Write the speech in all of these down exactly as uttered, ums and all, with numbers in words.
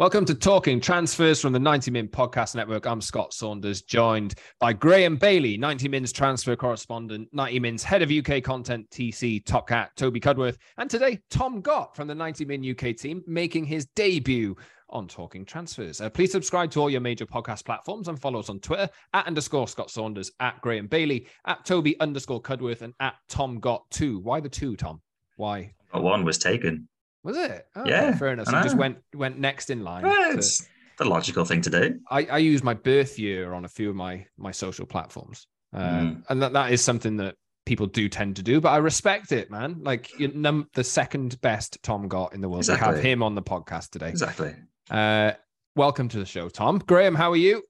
Welcome to Talking Transfers from the ninety min Podcast Network. I'm Scott Saunders, joined by Graham Bailey, ninety min's transfer correspondent, ninety min's head of U K content, T C Top Cat, Toby Cudworth, and today, Tom Gott from the ninety min U K team, making his debut on Talking Transfers. Uh, please subscribe to all your major podcast platforms and follow us on Twitter, at underscore Scott Saunders, at Graham Bailey, at Toby underscore Cudworth, and at Tom Gott two. Why the two, Tom? Why? Well, one was taken. Was it? Oh, yeah. Fair enough. So you just went went next in line. Yeah, to... It's the logical thing to do. I, I use my birth year on a few of my, my social platforms. Um, mm. And that, that is something that people do tend to do, but I respect it, man. Like, you're num- the second best Tom Gott in the world. Exactly. We have him on the podcast today. Exactly. Uh, welcome to the show, Tom. Graham, how are you?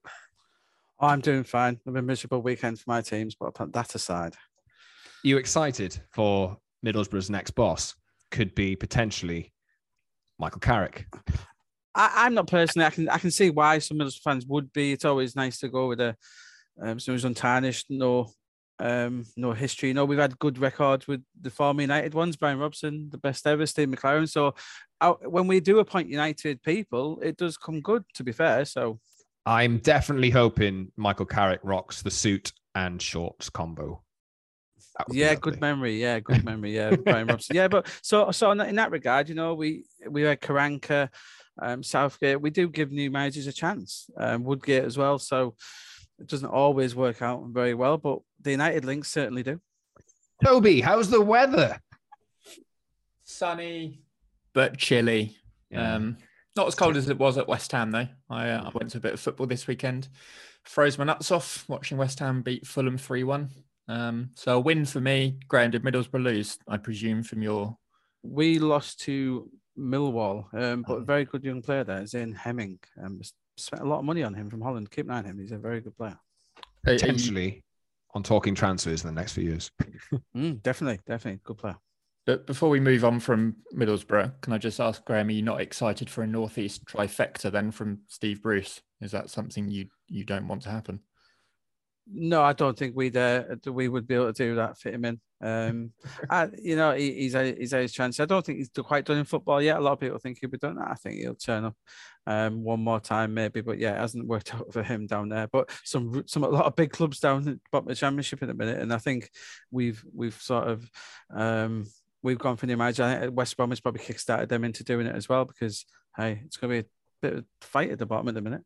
Oh, I'm doing fine. I've been a miserable weekend for my teams, but I'll put that aside. You excited for Middlesbrough's next boss? Could be potentially Michael Carrick. I, I'm not personally. I can I can see why some Middlesbrough fans would be. It's always nice to go with a um, someone who's untarnished, no um, no history. No, we've had good records with the former United ones. Brian Robson, the best ever, Steve McLaren. So I, when we do appoint United people, it does come good. To be fair, so I'm definitely hoping Michael Carrick rocks the suit and shorts combo. Yeah, good memory. Yeah, good memory. Yeah, Brian Robson. Yeah, but so so in that regard, you know, we we had Karanka, um, Southgate. We do give new managers a chance. Um, Woodgate as well. So it doesn't always work out very well, but the United links certainly do. Toby, how's the weather? Sunny, but chilly. Yeah. Um, not as cold as it was at West Ham though. I, uh, I went to a bit of football this weekend. Froze my nuts off watching West Ham beat Fulham three one. Um, so a win for me. Graham, did Middlesbrough lose, I presume, from your... We lost to Millwall, um, but a very good young player there is in Hemming. Um, spent a lot of money on him from Holland. Keep an eye on him. He's a very good player. Potentially you... on Talking Transfers in the next few years. mm, definitely, definitely. Good player. But before we move on from Middlesbrough, can I just ask, Graham, are you not excited for a northeast trifecta then from Steve Bruce? Is that something you, you don't want to happen? No, I don't think we'd uh, we would be able to do that. Fit him in, um, I, you know. He, he's a, he's had his chance. I don't think he's quite done in football yet. A lot of people think he'll be done. I think he'll turn up um, one more time, maybe. But yeah, it hasn't worked out for him down there. But some some a lot of big clubs down at the bottom of the Championship in a minute, and I think we've we've sort of um, we've gone for the image. I think West Brom has probably kickstarted them into doing it as well because hey, it's going to be a bit of a fight at the bottom at the minute.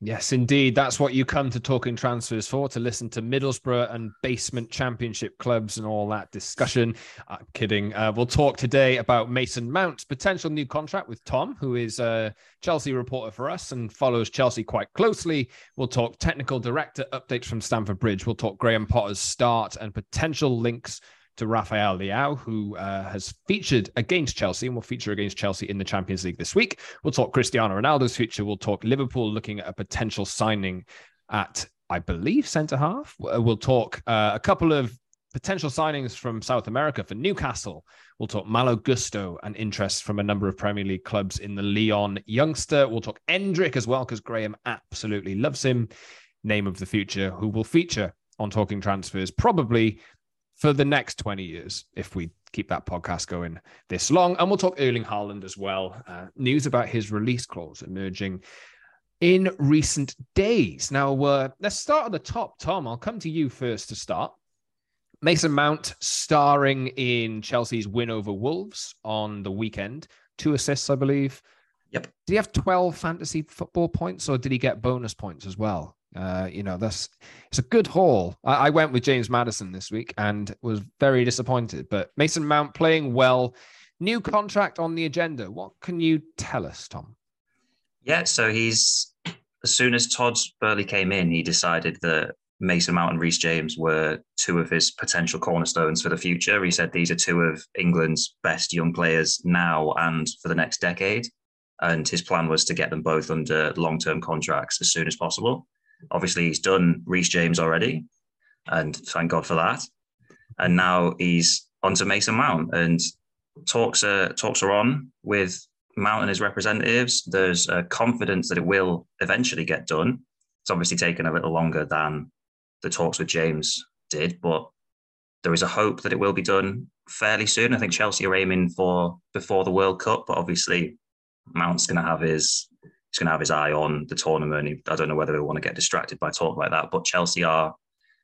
Yes, indeed. That's what you come to Talking Transfers for, to listen to Middlesbrough and basement championship clubs and all that discussion. I'm kidding. Uh, we'll talk today about Mason Mount's potential new contract with Tom, who is a Chelsea reporter for us and follows Chelsea quite closely. We'll talk technical director updates from Stamford Bridge. We'll talk Graham Potter's start and potential links to Rafael Leao, who uh, has featured against Chelsea and will feature against Chelsea in the Champions League this week. We'll talk Cristiano Ronaldo's future. We'll talk Liverpool looking at a potential signing at, I believe, centre-half. We'll talk uh, a couple of potential signings from South America for Newcastle. We'll talk Malo Gusto and interest from a number of Premier League clubs in the Lyon youngster. We'll talk Endrick as well, because Graham absolutely loves him. Name of the future, who will feature on Talking Transfers probably for the next twenty years, if we keep that podcast going this long. And we'll talk Erling Haaland as well. Uh, news about his release clause emerging in recent days. Now, uh, let's start at the top. Tom, I'll come to you first to start. Mason Mount starring in Chelsea's win over Wolves on the weekend. Two assists, I believe. Yep. Did he have twelve fantasy football points, or did he get bonus points as well? Uh, you know, that's it's a good haul. I, I went with James Maddison this week and was very disappointed. But Mason Mount playing well, new contract on the agenda. What can you tell us, Tom? Yeah, so he's as soon as Todd Boehly came in, he decided that Mason Mount and Reece James were two of his potential cornerstones for the future. He said these are two of England's best young players now and for the next decade, and his plan was to get them both under long-term contracts as soon as possible. Obviously, he's done Reece James already, and thank God for that. And now he's onto Mason Mount, and talks are, talks are on with Mount and his representatives. There's a confidence that it will eventually get done. It's obviously taken a little longer than the talks with James did, but there is a hope that it will be done fairly soon. I think Chelsea are aiming for before the World Cup, but obviously Mount's going to have his... He's going to have his eye on the tournament. I don't know whether he'll want to get distracted by talk like that, but Chelsea are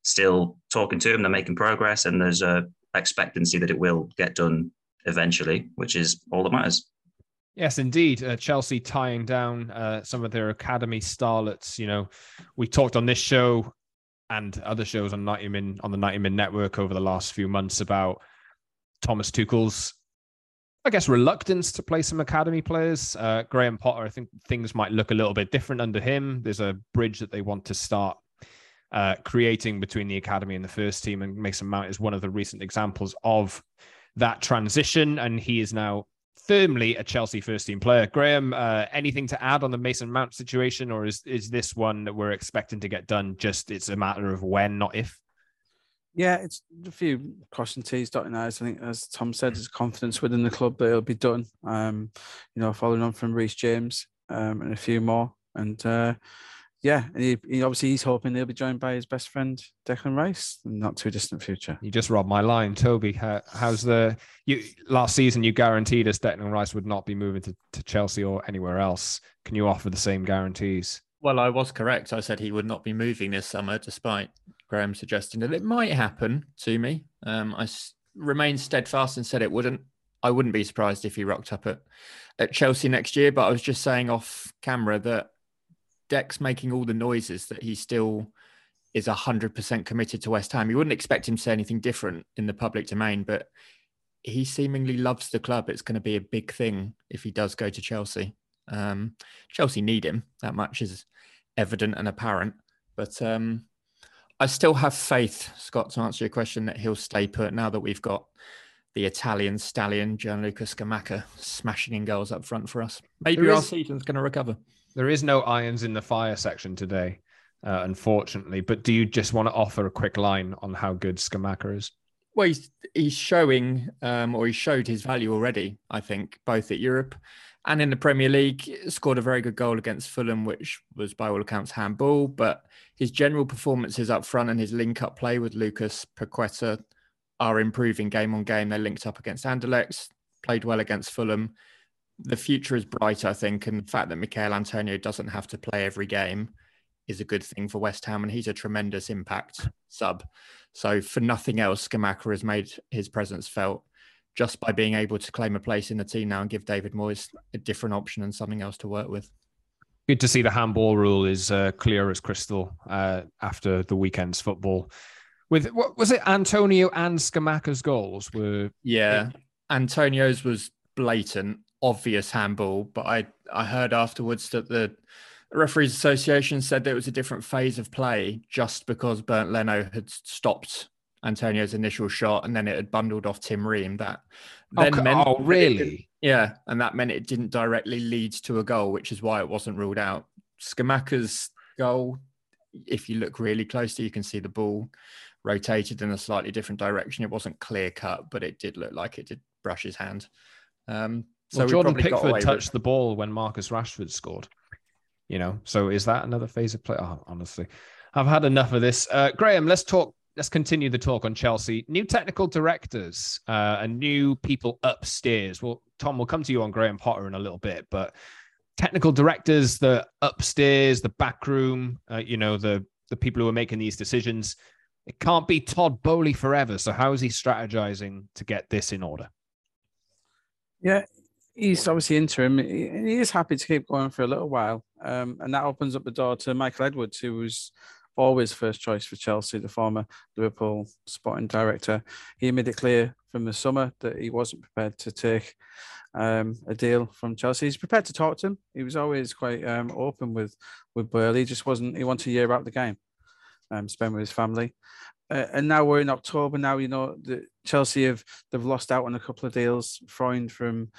still talking to him. They're making progress, and there's a expectancy that it will get done eventually, which is all that matters. Yes, indeed. Uh, Chelsea tying down uh, some of their academy starlets. You know, we talked on this show and other shows on ninety min on the ninety min network over the last few months about Thomas Tuchel's, I guess, reluctance to play some academy players. Uh, Graham Potter, I think things might look a little bit different under him. There's a bridge that they want to start uh, creating between the academy and the first team, and Mason Mount is one of the recent examples of that transition, and he is now firmly a Chelsea first-team player. Graham, uh, anything to add on the Mason Mount situation, or is, is this one that we're expecting to get done, just it's a matter of when, not if? Yeah, it's a few crossing T's, dotting I's. I think, as Tom said, there's confidence within the club that it'll be done. Um, you know, following on from Reece James um, and a few more. And uh, yeah, and he, he obviously he's hoping they'll be joined by his best friend, Declan Rice, in the not too distant future. You just robbed my line, Toby. How, how's the you last season? You guaranteed us Declan Rice would not be moving to, to Chelsea or anywhere else. Can you offer the same guarantees? Well, I was correct. I said he would not be moving this summer, despite Graham suggesting that it might happen to me. Um, I s- remained steadfast and said it wouldn't. I wouldn't be surprised if he rocked up at, at Chelsea next year, but I was just saying off camera that Dec's making all the noises that he still is one hundred percent committed to West Ham. You wouldn't expect him to say anything different in the public domain, but he seemingly loves the club. It's going to be a big thing if he does go to Chelsea. Um, Chelsea need him. That much is evident and apparent, but um, I still have faith, Scott, to answer your question, that he'll stay put now that we've got the Italian stallion Gianluca Scamacca smashing in goals up front for us. Maybe our season's going to recover. There is no irons in the fire section today, uh, unfortunately, but do you just want to offer a quick line on how good Scamacca is? Well, he's, he's showing um, or he showed his value already, I think, both at Europe and in the Premier League. Scored a very good goal against Fulham, which was by all accounts handball, but his general performances up front and his link-up play with Lucas Paqueta are improving game on game. They linked up against Anderlecht, played well against Fulham. The future is bright, I think, and the fact that Mikel Antonio doesn't have to play every game is a good thing for West Ham, and he's a tremendous impact sub. So for nothing else, Scamacca has made his presence felt, just by being able to claim a place in the team now and give David Moyes a different option and something else to work with. Good to see the handball rule is uh, clear as crystal uh, after the weekend's football. With what was it, Antonio and Scamacca's goals were? Yeah, Antonio's was blatant, obvious handball, but I, I heard afterwards that the Referees Association said there was a different phase of play just because Bernd Leno had stopped Antonio's initial shot, and then it had bundled off Tim Ream. That then oh, meant oh, really? Yeah, and that meant it didn't directly lead to a goal, which is why it wasn't ruled out. Scamacca's goal, if you look really closely, you can see the ball rotated in a slightly different direction. It wasn't clear cut, but it did look like it did brush his hand. Um, so well, Jordan Pickford touched with... the ball when Marcus Rashford scored. You know, so is that another phase of play? Oh, honestly, I've had enough of this. Uh, Graham, let's talk. Let's continue the talk on Chelsea. New technical directors uh, and new people upstairs. Well, Tom, we'll come to you on Graham Potter in a little bit, but technical directors, the upstairs, the back room, uh, you know, the the people who are making these decisions. It can't be Todd Boehly forever. So how is he strategizing to get this in order? Yeah, he's obviously interim. He is happy to keep going for a little while. Um, and that opens up the door to Michael Edwards, who was always first choice for Chelsea, the former Liverpool sporting director. He made it clear from the summer that he wasn't prepared to take um, a deal from Chelsea. He's prepared to talk to him. He was always quite um, open with, with Boehly. He just wasn't, he wanted a year out the game. Um, spend with his family, uh, and now we're in October. Now you know that Chelsea have they've lost out on a couple of deals. Freund from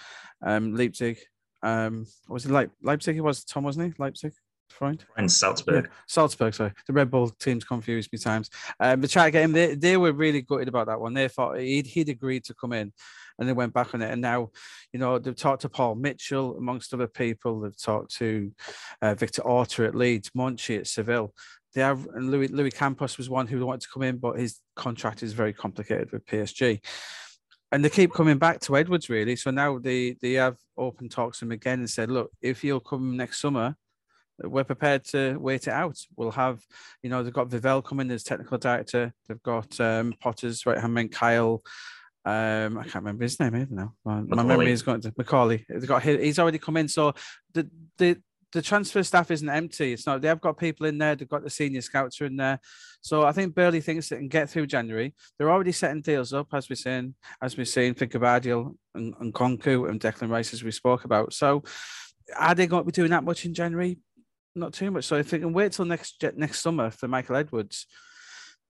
um, Leipzig, um, was it Le- Leipzig? It was Tom, wasn't he? Leipzig, Freund, and Salzburg. Yeah. Salzburg, sorry, the Red Bull teams confused me times. Um, but try to get him. They they were really gutted about that one. They thought he'd he'd agreed to come in, and they went back on it. And now, you know, they've talked to Paul Mitchell amongst other people. They've talked to uh, Victor Orta at Leeds, Monchi at Seville. They have, and Louis, Louis Campos was one who wanted to come in, but his contract is very complicated with P S G. And they keep coming back to Edwards, really. So now they, they have open talks to him again and said, look, if you'll come next summer, we're prepared to wait it out. We'll have, you know, they've got Vivell coming as technical director. They've got um, Potter's right-hand man, Kyle. Um, I can't remember his name even now. My, my memory is going to Macaulay. They've got, he's already come in. So the the... the transfer staff isn't empty. It's not, they have got people in there. They've got the senior scouts are in there. So I think Boehly thinks they can get through January. They're already setting deals up, as we're saying, as we're seeing for Gabadiel and, and Konku and Declan Rice, as we spoke about. So are they going to be doing that much in January? Not too much. So if they can wait till next next summer for Michael Edwards,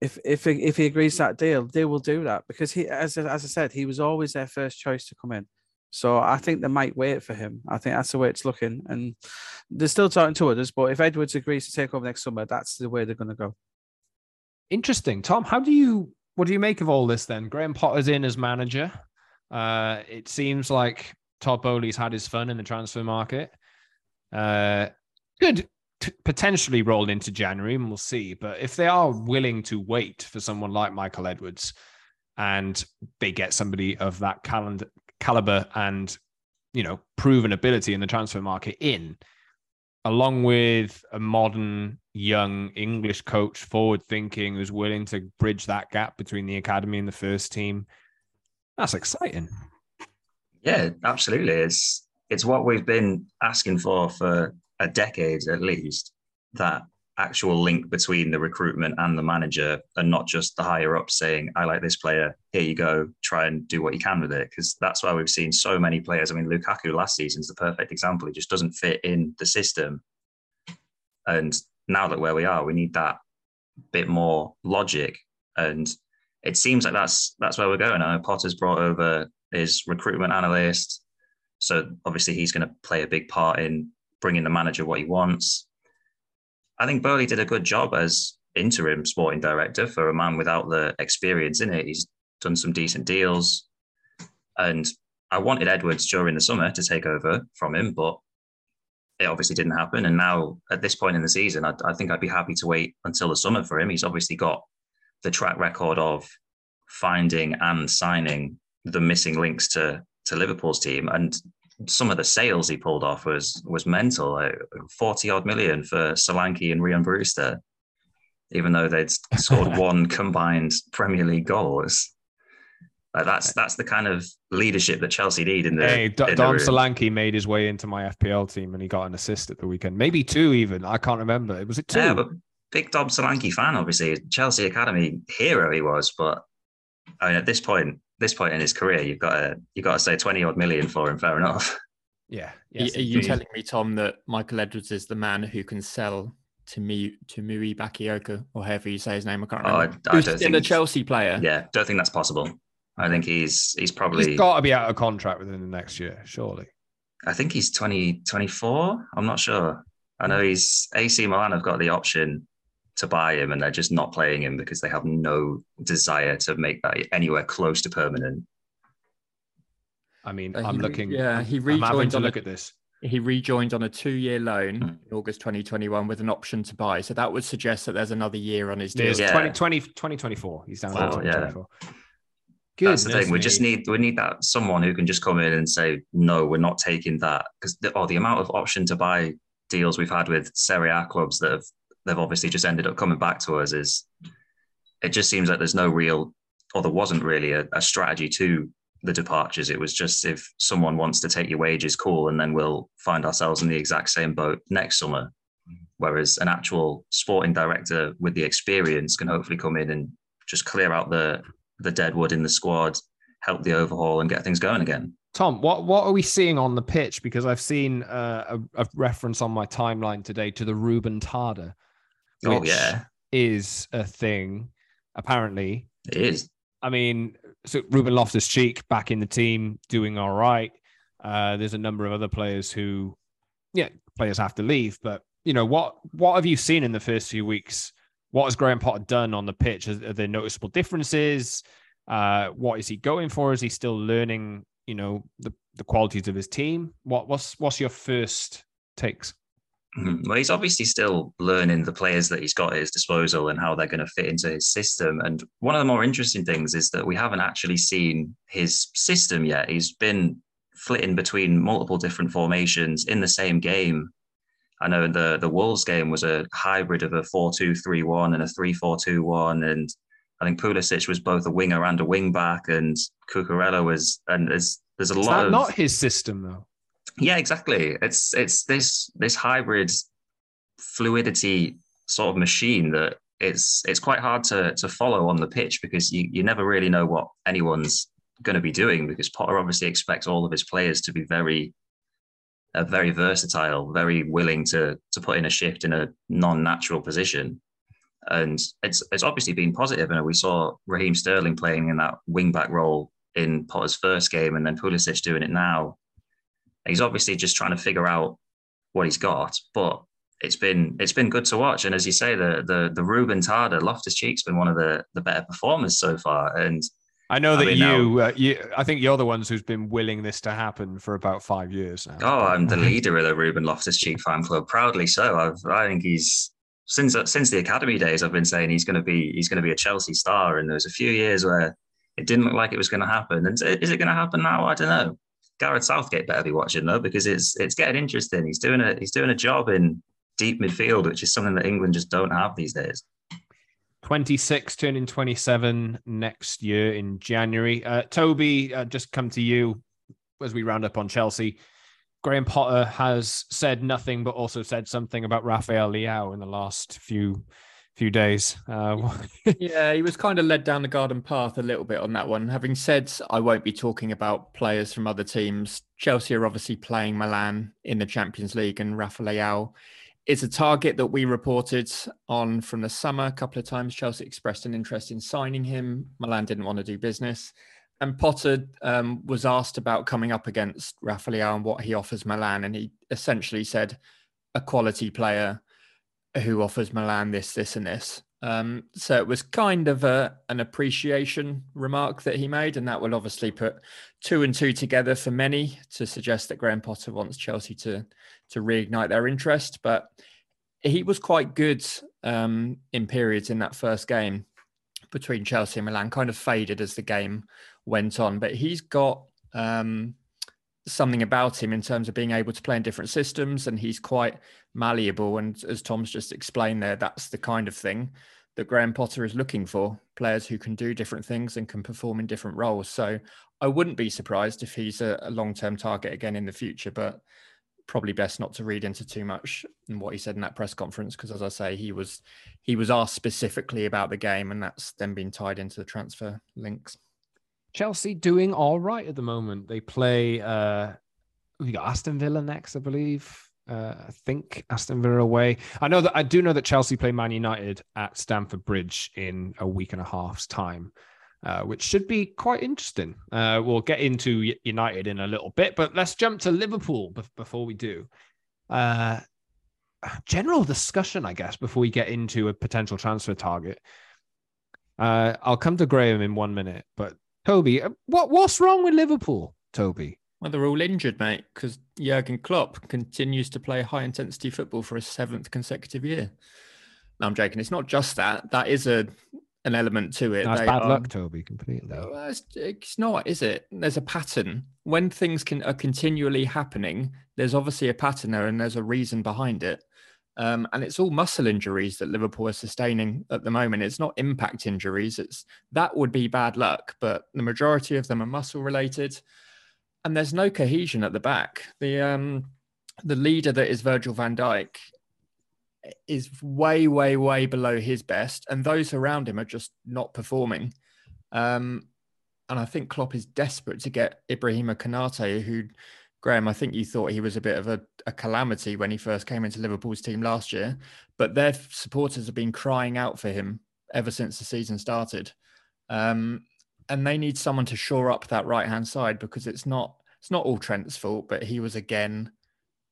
if if he, if he agrees that deal, they will do that because he, as as I said, he was always their first choice to come in. So I think they might wait for him. I think that's the way it's looking. And they're still talking to others, but if Edwards agrees to take over next summer, that's the way they're going to go. Interesting. Tom, how do you, what do you make of all this then? Graham Potter's in as manager. Uh, it seems like Todd Boehly's had his fun in the transfer market. Uh, could t- potentially roll into January and we'll see. But if they are willing to wait for someone like Michael Edwards and they get somebody of that calendar, caliber and, you know, proven ability in the transfer market in, along with a modern, young English coach, forward-thinking, who's willing to bridge that gap between the academy and the first team. That's exciting. Yeah, absolutely. It's it's what we've been asking for for a decade at least, that actual link between the recruitment and the manager, and not just the higher up saying, I like this player, here you go, try and do what you can with it. Because that's why we've seen so many players. I mean, Lukaku last season is the perfect example. He just doesn't fit in the system. And now that where we are, we need that bit more logic. And it seems like that's that's where we're going. I know Potter's brought over his recruitment analyst. So obviously he's going to play a big part in bringing the manager what he wants. I think Boehly did a good job as interim sporting director for a man without the experience in it. He's done some decent deals. And I wanted Edwards during the summer to take over from him, but it obviously didn't happen. And now at this point in the season, I, I think I'd be happy to wait until the summer for him. He's obviously got the track record of finding and signing the missing links to, to Liverpool's team. And some of the sales he pulled off was was mental, like forty odd million for Solanke and Ryan Brewster, even though they'd scored one combined Premier League goal. Like that's that's the kind of leadership that Chelsea need. In the hey, D- in Dom the Solanke made his way into my F P L team and he got an assist at the weekend, maybe two even. I can't remember. It was it two. Yeah, but big Dom Solanke fan, obviously Chelsea academy hero he was. But I mean, at this point. this point in his career, you've got to you've got to say twenty odd million for him. Fair enough. Yeah. Yes, are you indeed. telling me, Tom, that Michael Edwards is the man who can sell to me to Mui Bakayoko, or however you say his name? I can't remember. Oh, I, I Who's still a Chelsea player? Yeah, don't think that's possible. I think he's he's probably he's got to be out of contract within the next year, surely. I think he's twenty twenty-four. I'm not sure. I know he's A C Milan have got the option to buy him, and they're just not playing him because they have no desire to make that anywhere close to permanent. I mean, I'm looking. Yeah, he rejoined. I'm having to look at this. He rejoined on a two-year loan mm. in August twenty twenty-one with an option to buy. So that would suggest that there's another year on his deal. There's yeah. twenty twenty-four. He's down to twenty twenty-four. That's the thing. Me. We just need we need that someone who can just come in and say, no, we're not taking that. Because the, oh, the amount of option to buy deals we've had with Serie A clubs that have they've obviously just ended up coming back to us is, it just seems like there's no real, or there wasn't really a, a strategy to the departures. It was just, if someone wants to take your wages, cool, and then we'll find ourselves in the exact same boat next summer. Whereas an actual sporting director with the experience can hopefully come in and just clear out the the dead wood in the squad, help the overhaul, and get things going again. Tom, what what are we seeing on the pitch? Because I've seen uh, a, a reference on my timeline today to the Ruben Tada, which oh, yeah. is a thing, apparently. It is. I mean, so Ruben Loftus-Cheek back in the team, doing all right. Uh, there's a number of other players who, yeah, players have to leave. But, you know, what what have you seen in the first few weeks? What has Graham Potter done on the pitch? Are, are there noticeable differences? Uh, what is he going for? Is he still learning, you know, the, the qualities of his team? What what's what's your first takes? Well, he's obviously still learning the players that he's got at his disposal and how they're going to fit into his system. And one of the more interesting things is that we haven't actually seen his system yet. He's been flitting between multiple different formations in the same game. I know the, the Wolves game was a hybrid of a four two three one and a three four two one. And I think Pulisic was both a winger and a wing back, and Cucurella was, and there's, there's a is lot that of... not his system though. Yeah, exactly. It's it's this this hybrid fluidity sort of machine that it's it's quite hard to to follow on the pitch, because you, you never really know what anyone's going to be doing, because Potter obviously expects all of his players to be very uh, very versatile, very willing to to put in a shift in a non-natural position. And it's it's obviously been positive. And we saw Raheem Sterling playing in that wing-back role in Potter's first game, and then Pulisic doing it now. He's obviously just trying to figure out what he's got, but it's been it's been good to watch. And as you say, the the the Ruben Tada, Loftus-Cheek's been one of the, the better performers so far. And I know that I mean, you, now, uh, you, I think you're the ones who's been willing this to happen for about five years now. Oh, I'm the leader of the Ruben Loftus-Cheek fan club, proudly so. I've, I think he's since since the academy days, I've been saying he's going to be he's going to be a Chelsea star. And there was a few years where it didn't look like it was going to happen. And is it going to happen now? I don't know. Gareth Southgate better be watching though, because it's it's getting interesting. He's doing a he's doing a job in deep midfield, which is something that England just don't have these days. twenty-six turning twenty-seven next year in January. Uh, Toby, uh, just come to you as we round up on Chelsea. Graham Potter has said nothing, but also said something about Rafael Leao in the last few. few days. Uh, yeah, he was kind of led down the garden path a little bit on that one. Having said, I won't be talking about players from other teams. Chelsea are obviously playing Milan in the Champions League, and Rafael Leao is a target that we reported on from the summer. A couple of times Chelsea expressed an interest in signing him. Milan didn't want to do business. And Potter um, was asked about coming up against Rafael Leao and what he offers Milan. And he essentially said, a quality player who offers Milan this, this, and this. Um, so it was kind of a, an appreciation remark that he made, and that will obviously put two and two together for many to suggest that Graham Potter wants Chelsea to, to reignite their interest. But he was quite good um, in periods in that first game between Chelsea and Milan, kind of faded as the game went on. But he's got um, something about him in terms of being able to play in different systems, and he's quite malleable, and as Tom's just explained there, that's the kind of thing that Graham Potter is looking for, players who can do different things and can perform in different roles. So I wouldn't be surprised if he's a long-term target again in the future, but probably best not to read into too much in what he said in that press conference, because as I say, he was he was asked specifically about the game, and that's then been tied into the transfer links. Chelsea doing all right at the moment. They play, uh, we got Aston Villa next, I believe. Uh, I think Aston Villa away. I know that I do know that Chelsea play Man United at Stamford Bridge in a week and a half's time, uh, which should be quite interesting. Uh, we'll get into United in a little bit, but let's jump to Liverpool before we do. Uh, general discussion, I guess, before we get into a potential transfer target. Uh, I'll come to Graham in one minute, but Toby, what what's wrong with Liverpool, Toby? Well, they're all injured, mate, because Jurgen Klopp continues to play high-intensity football for his seventh consecutive year. No, I'm joking. It's not just that. That is a an element to it. That's they bad are, luck, Toby, completely. No, it's, it's not, is it? There's a pattern. When things can are continually happening, there's obviously a pattern there and there's a reason behind it. Um, and it's all muscle injuries that Liverpool are sustaining at the moment. It's not impact injuries. It's that would be bad luck, but the majority of them are muscle related. And there's no cohesion at the back. The um, the leader that is Virgil van Dijk is way, way, way below his best. And those around him are just not performing. Um, and I think Klopp is desperate to get Ibrahima Konate, who... Graham, I think you thought he was a bit of a, a calamity when he first came into Liverpool's team last year, but their supporters have been crying out for him ever since the season started. Um, and they need someone to shore up that right-hand side because it's not it's not all Trent's fault, but he was again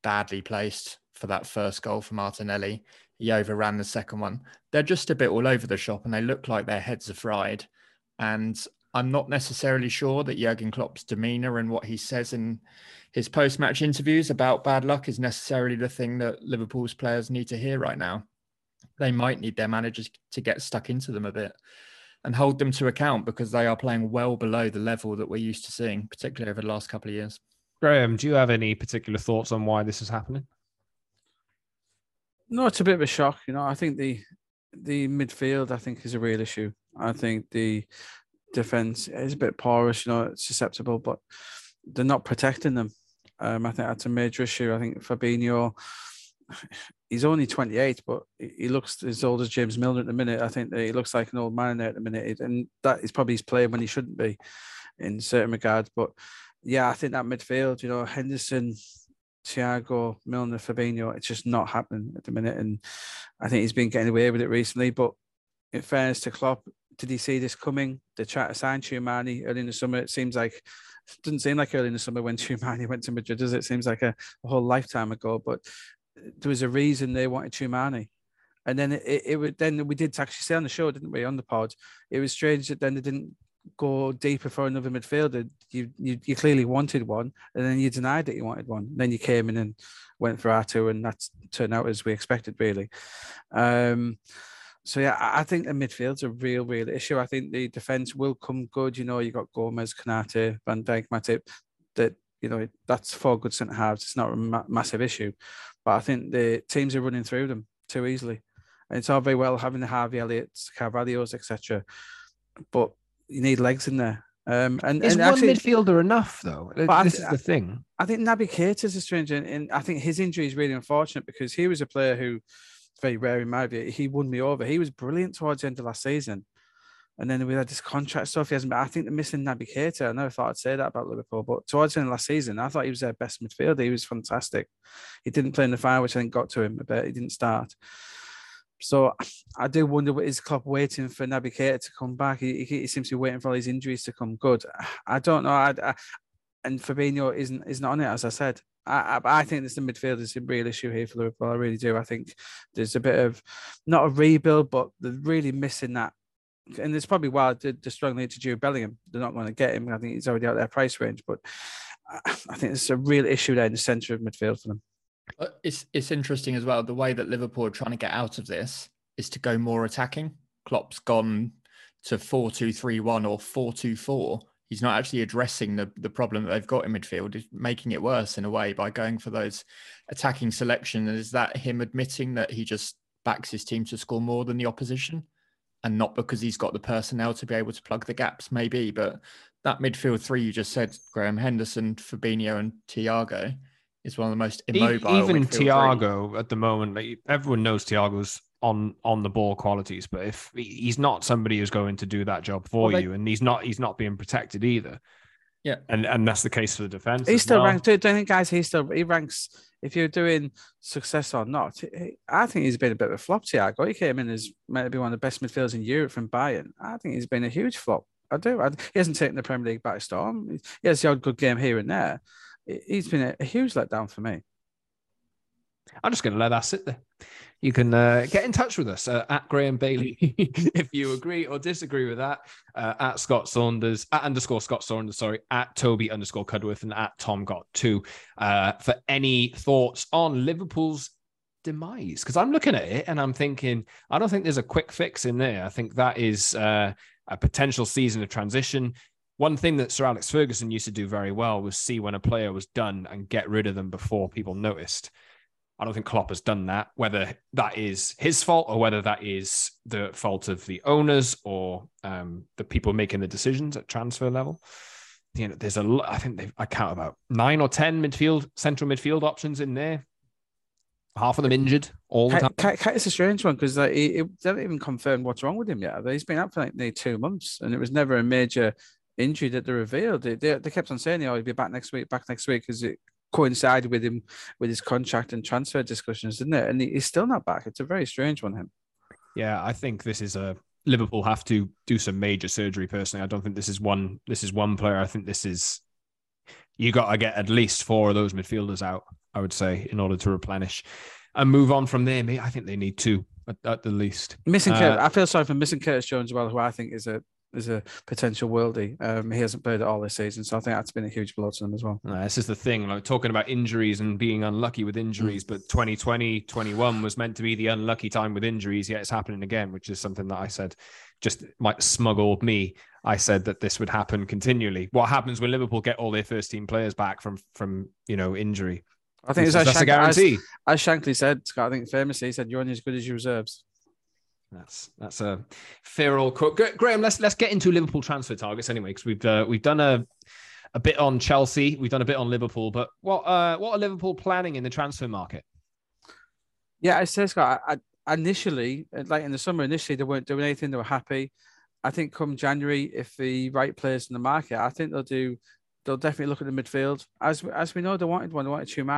badly placed for that first goal for Martinelli. He overran the second one. They're just a bit all over the shop and they look like their heads are fried. And I'm not necessarily sure that Jurgen Klopp's demeanour and what he says in his post-match interviews about bad luck is necessarily the thing that Liverpool's players need to hear right now. They might need their managers to get stuck into them a bit and hold them to account because they are playing well below the level that we're used to seeing, particularly over the last couple of years. Graham, do you have any particular thoughts on why this is happening? No, it's a bit of a shock. You know, I think the the midfield, I think, is a real issue. I think the defense is a bit porous, you know, it's susceptible, but they're not protecting them. Um, I think that's a major issue. I think Fabinho, he's only twenty-eight, but he looks as old as James Milner at the minute. I think that he looks like an old man there at the minute, and that is probably his play when he shouldn't be in certain regards. But yeah, I think that midfield, you know, Henderson, Thiago, Milner, Fabinho, it's just not happening at the minute, and I think he's been getting away with it recently. But in fairness to Klopp, did he see this coming? The chat to sign Tchouaméni early in the summer. It seems like, it doesn't seem like early in the summer when Tchouaméni went to Madrid, does it? It seems like a, a whole lifetime ago, but there was a reason they wanted Tchouaméni. And then it, it, it would, then we did actually say on the show, didn't we, on the pod, it was strange that then they didn't go deeper for another midfielder. You, you, you clearly wanted one, and then you denied that you wanted one. And then you came in and went for Artur, and that turned out as we expected, really. Um, So, yeah, I think the midfield's a real, real issue. I think the defence will come good. You know, you got Gomez, Konate, Van Dijk, Matip. That, you know, that's four good centre-halves. It's not a ma- massive issue. But I think the teams are running through them too easily. And it's all very well having the Harvey Elliott's, Carvalho's, et cetera. But you need legs in there. Um, and, Is and one actually, midfielder enough, though? This I, is the I, thing. I think Naby Keita is a stranger. And, and I think his injury is really unfortunate because he was a player who... very rare in my view. He won me over. He was brilliant towards the end of last season. And then we had this contract stuff. He hasn't, I think they're missing Naby Keita. I never thought I'd say that about Liverpool, but towards the end of last season, I thought he was their best midfielder. He was fantastic. He didn't play in the fire, which I think got to him a bit. He didn't start. So I do wonder, what is Klopp waiting for Naby Keita to come back? He, he, he seems to be waiting for all his injuries to come good. I don't know. I, I, and Fabinho isn't, isn't on it, as I said. I, I think this the midfield is a real issue here for Liverpool. I really do. I think there's a bit of not a rebuild, but they're really missing that. And it's probably why they're struggling to Jude Bellingham. They're not going to get him. I think he's already out of their price range. But I think there's a real issue there in the centre of midfield for them. It's it's interesting as well. The way that Liverpool are trying to get out of this is to go more attacking. Klopp's gone to four two three one or four two four. He's not actually addressing the, the problem that they've got in midfield. He's making it worse in a way by going for those attacking selection. And is that him admitting that he just backs his team to score more than the opposition and not because he's got the personnel to be able to plug the gaps? Maybe, but that midfield three you just said, Graham, Henderson, Fabinho and Thiago, is one of the most immobile. Even Thiago three. At the moment, like, everyone knows Thiago's on on the ball qualities, but if he's not somebody who's going to do that job for well, they, you, and he's not he's not being protected either. Yeah, and and that's the case for the defense. He's still well. ranked. Don't think, guys, he still he ranks. If you're doing success or not, I think he's been a bit of a flop. Thiago, he came in as maybe one of the best midfielders in Europe from Bayern. I think he's been a huge flop. I do. I, he hasn't taken the Premier League by storm. He has the odd good game here and there. He's been a, a huge letdown for me. I'm just going to let that sit there. You can uh, get in touch with us uh, at Graham Bailey if you agree or disagree with that, uh, at Scott Saunders, at underscore Scott Saunders, sorry, at Toby underscore Cudworth, and at Tom Gott too, uh, for any thoughts on Liverpool's demise. Because I'm looking at it and I'm thinking, I don't think there's a quick fix in there. I think that is uh, a potential season of transition. One thing that Sir Alex Ferguson used to do very well was see when a player was done and get rid of them before people noticed. I don't think Klopp has done that, whether that is his fault or whether that is the fault of the owners or um, the people making the decisions at transfer level. You know, there's a lot, I think they've, I count about nine or ten midfield, central midfield options in there. Half of them injured all the time. K- K- it's a strange one because like, it, it they haven't even confirmed what's wrong with him yet. He's been out for like nearly two months and it was never a major injury that they revealed. They, they, they kept on saying, oh, he'll be back next week, back next week because it coincided with him with his contract and transfer discussions, didn't it? And he's still not back. It's a very strange one, him. Yeah, I think this is a Liverpool have to do some major surgery. Personally, I don't think this is one. This is one player. I think this is you got to get at least four of those midfielders out. I would say in order to replenish and move on from there. Mate, I think they need two at, at the least. Missing, uh, Curtis, I feel sorry for missing Curtis Jones as well, who I think is a. There's a potential worldie. Um, he hasn't played at all this season, so I think that's been a huge blow to them as well. No, this is the thing, like talking about injuries and being unlucky with injuries, mm. but twenty twenty, twenty-one was meant to be the unlucky time with injuries, yet it's happening again, which is something that I said just might smuggled me. I said that this would happen continually. What happens when Liverpool get all their first-team players back from, from you know, injury? I think it's that's Shank- a guarantee. As, as Shankly said, Scott, I think famously, he said, you're only as good as your reserves. That's that's a fair old quote, Graham. Let's let's get into Liverpool transfer targets anyway, because we've uh, we've done a a bit on Chelsea, we've done a bit on Liverpool, but what uh, what are Liverpool planning in the transfer market? Yeah, I say Scott. I, I initially, like in the summer, initially they weren't doing anything. They were happy. I think come January, if the right players in the market, I think they'll do. They'll definitely look at the midfield. As as we know, they wanted one. They wanted Tchouaméni.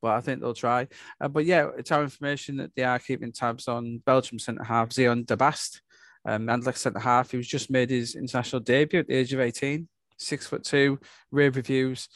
But I think they'll try. Uh, but yeah, it's our information that they are keeping tabs on Belgium centre-half Zion de Bast, um, Anderlecht centre-half, who's just made his international debut at the age of eighteen, six foot two, rare reviews.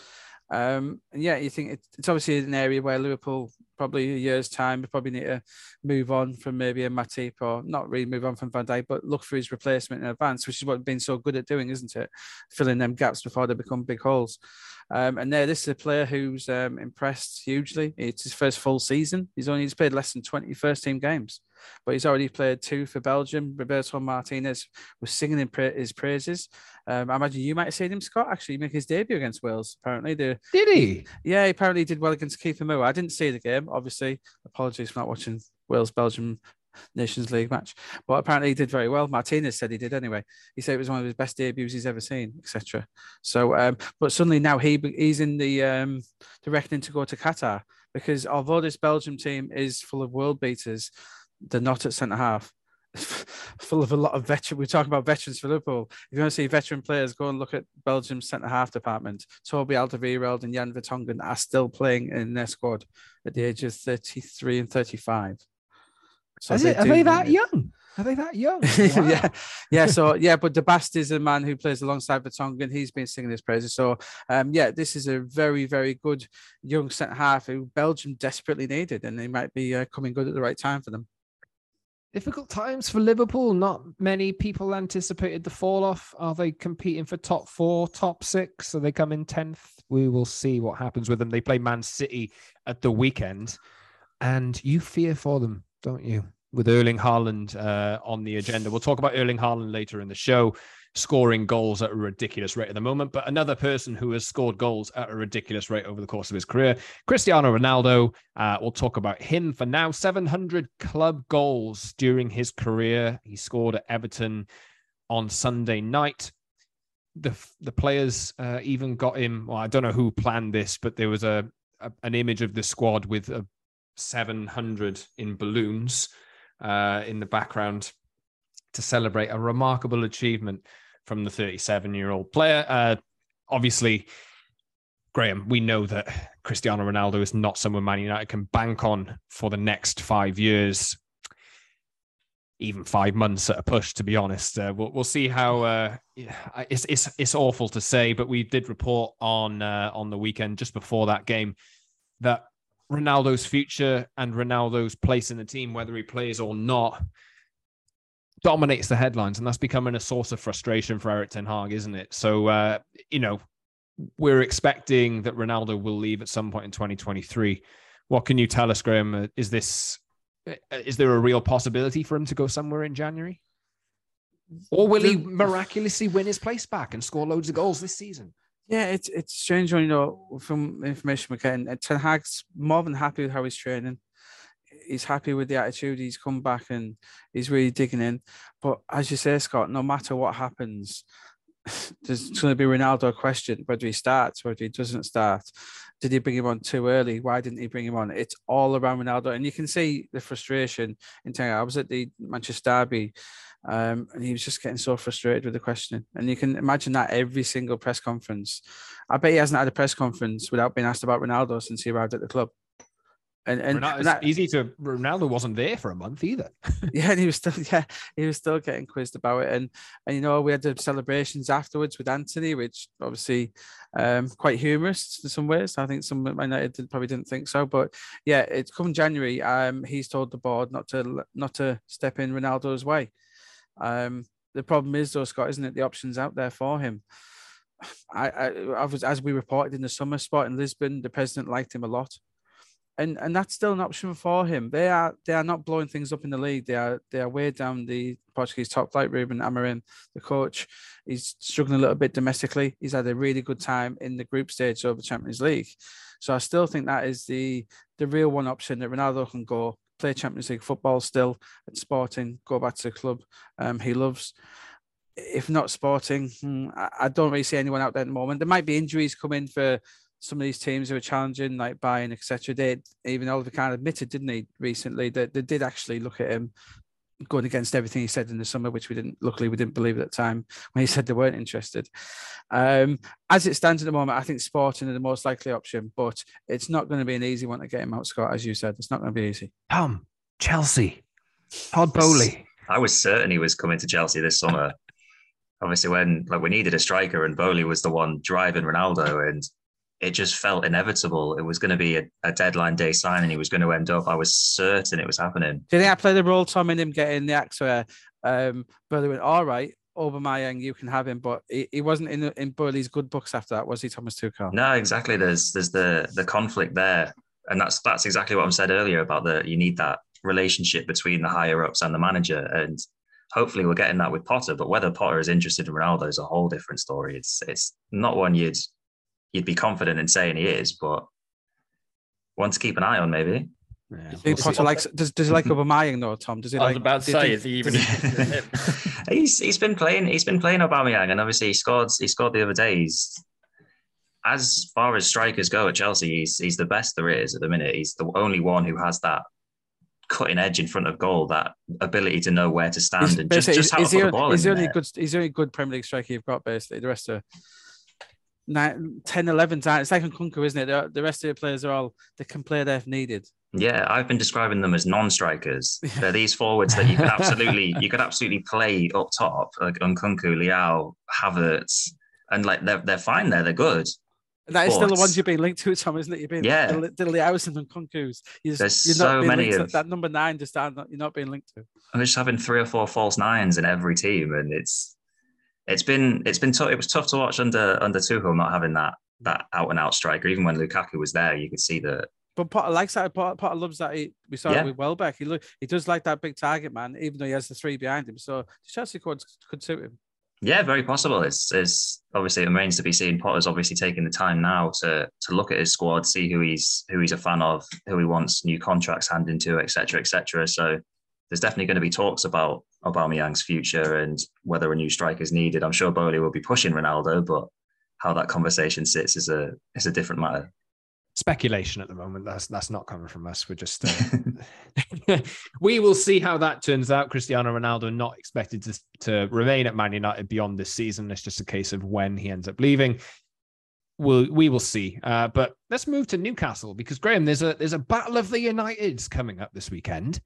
Um, and yeah, you think it's, it's obviously an area where Liverpool, probably a year's time, we probably need to move on from maybe a Matip or not really move on from Van Dijk, but look for his replacement in advance, which is what we've been so good at doing, isn't it? Filling them gaps before they become big holes. Um, and there, this is a player who's um, impressed hugely. It's his first full season. He's only he's played less than twenty first-team games. but he's already played two for Belgium. Roberto Martinez was singing in pra- his praises. Um, I imagine you might have seen him, Scott, actually make his debut against Wales, apparently. The, did he? Yeah, he apparently did well against Keeper Moore. I didn't see the game, obviously. Apologies for not watching Wales-Belgium Nations League match, but apparently he did very well. Martinez said he did anyway. He said it was one of his best debuts he's ever seen, et cetera. So, um, but suddenly now he he's in the um, the reckoning to go to Qatar, because although this Belgium team is full of world beaters, they're not at centre half. Full of a lot of veteran. We're talking about veterans for Liverpool. If you want to see veteran players, go and look at Belgium's centre half department. Toby Alderweireld and Jan Vertonghen are still playing in their squad at the age of thirty-three and thirty-five. So Is they it? Are they that it. young? Are they that young? Wow. yeah, yeah. So yeah, but De Bast is a man who plays alongside Vertonghen. He's been singing his praises. So um, yeah, this is a very, very good young centre half who Belgium desperately needed, and they might be uh, coming good at the right time for them. Difficult times for Liverpool. Not many people anticipated the fall off. Are they competing for top four, top six? So they come in tenth. We will see what happens with them. They play Man City at the weekend, and you fear for them, don't you? With Erling Haaland uh, on the agenda. We'll talk about Erling Haaland later in the show, scoring goals at a ridiculous rate at the moment. But another person who has scored goals at a ridiculous rate over the course of his career, Cristiano Ronaldo. Uh, we'll talk about him for now. seven hundred club goals during his career. He scored at Everton on Sunday night. The the players uh, even got him. Well, I don't know who planned this, but there was a, a an image of the squad with a seven hundred in balloons uh, in the background to celebrate a remarkable achievement from the thirty-seven-year-old player. Uh, obviously, Graham, we know that Cristiano Ronaldo is not someone Man United can bank on for the next five years, even five months at a push, to be honest. Uh, we'll, we'll see how... Uh, it's, it's, it's awful to say, but we did report on uh, on the weekend, just before that game, that Ronaldo's future and Ronaldo's place in the team, whether he plays or not, dominates the headlines, and that's becoming a source of frustration for Erik ten Hag, isn't it? So, uh, you know, we're expecting that Ronaldo will leave at some point in twenty twenty-three. What can you tell us, Graham? Is this, is there a real possibility for him to go somewhere in January? Or will he miraculously win his place back and score loads of goals this season? Yeah, it's it's strange when, you know, from information we're getting, Ten Hag's more than happy with how he's training. He's happy with the attitude. He's come back and he's really digging in. But as you say, Scott, no matter what happens, there's going to be Ronaldo question, whether he starts, whether he doesn't start. Did he bring him on too early? Why didn't he bring him on? It's all around Ronaldo. And you can see the frustration in Ten Hag. I was at the Manchester Derby Um, and he was just getting so frustrated with the questioning. And you can imagine that every single press conference. I bet he hasn't had a press conference without being asked about Ronaldo since he arrived at the club. And, and, Ronaldo, and that, it's easy to Ronaldo wasn't there for a month either. yeah, and he was still yeah he was still getting quizzed about it. And and you know, we had the celebrations afterwards with Anthony, which obviously um, quite humorous in some ways. I think some United did, probably didn't think so, but yeah, it's come January. Um, he's told the board not to not to step in Ronaldo's way. Um, the problem is, though, Scott, isn't it? The options out there for him. I, I, I was, as we reported in the summer spot in Lisbon, the president liked him a lot, and and that's still an option for him. They are they are not blowing things up in the league. They are they are way down the Portuguese top flight. Ruben Amorim, the coach, he's struggling a little bit domestically. He's had a really good time in the group stage of the Champions League, so I still think that is the the real one option that Ronaldo can go. Play Champions League football still at Sporting, go back to the club um, he loves. If not Sporting, I don't really see anyone out there at the moment. There might be injuries coming for some of these teams who are challenging, like Bayern, et cetera. They even Oliver Kahn admitted, didn't he, recently that they did actually look at him going against everything he said in the summer, which we didn't. Luckily, we didn't believe at the time when he said they weren't interested. Um, as it stands at the moment, I think Sporting are the most likely option, but it's not going to be an easy one to get him out, Scott. As you said, it's not going to be easy. Tom, Chelsea, Todd Boehly. I was certain he was coming to Chelsea this summer. Obviously, when like we needed a striker, and Boehly was the one driving Ronaldo, and it just felt inevitable. It was going to be a, a deadline day sign, and he was going to end up. I was certain it was happening. Do you think I played a role, Tom, in him getting the axe where um, Burley went, all right, Aubameyang, you can have him, but he, he wasn't in in Burley's good books after that, was he, Thomas Tuchel? No, exactly. There's there's the the conflict there, and that's that's exactly what I said earlier about the you need that relationship between the higher ups and the manager. And hopefully we're getting that with Potter, but whether Potter is interested in Ronaldo is a whole different story. It's it's not one you'd you'd be confident in saying he is, but one to keep an eye on maybe. Yeah, do we'll Potter likes, does does he like Aubameyang though, Tom? Does he I like? Was about to say, he, is he even? he's he's been playing he's been playing Aubameyang, and obviously he scored he scored the other day. He's, as far as strikers go at Chelsea, he's he's the best there is at the minute. He's the only one who has that cutting edge in front of goal, that ability to know where to stand he's and just, just how to put the ball in there. Good, he's the only good Premier League striker you've got, basically. The rest are nine, ten, eleven times. It's like Nkunku, isn't it? The rest of the players are all, they can play there if needed. Yeah, I've been describing them as non-strikers. Yeah. They're these forwards that you could absolutely you could absolutely play up top, like Nkunku, Leao, Havertz, and like they're, they're fine there, they're good. And that is but, still the ones you're being linked to, Tom, isn't it? You're being yeah. the, the Leaos and Nkunkus. There's not so many of... To, that number nine just aren't, you're not being linked to. I'm just having three or four false nines in every team, and it's it's been it's been tough. It was tough to watch under under Tuchel not having that that out and out striker. Even when Lukaku was there, you could see that. But Potter likes that. Potter, Potter loves that. He, we saw yeah. it with Welbeck. He look, he does like that big target man, even though he has the three behind him. So Chelsea could could suit him. Yeah, very possible. It's, it's obviously it remains to be seen. Potter's obviously taking the time now to to look at his squad, see who he's who he's a fan of, who he wants new contracts handed to, et cetera, et cetera. So there's definitely going to be talks about Aubameyang's future and whether a new striker is needed. I'm sure Boehly will be pushing Ronaldo, but how that conversation sits is a is a different matter. Speculation at the moment. That's that's not coming from us. We're just uh... we will see how that turns out. Cristiano Ronaldo not expected to, to remain at Man United beyond this season. It's just a case of when he ends up leaving. We'll we will see. Uh, but let's move to Newcastle, because Graham, there's a there's a battle of the Uniteds coming up this weekend.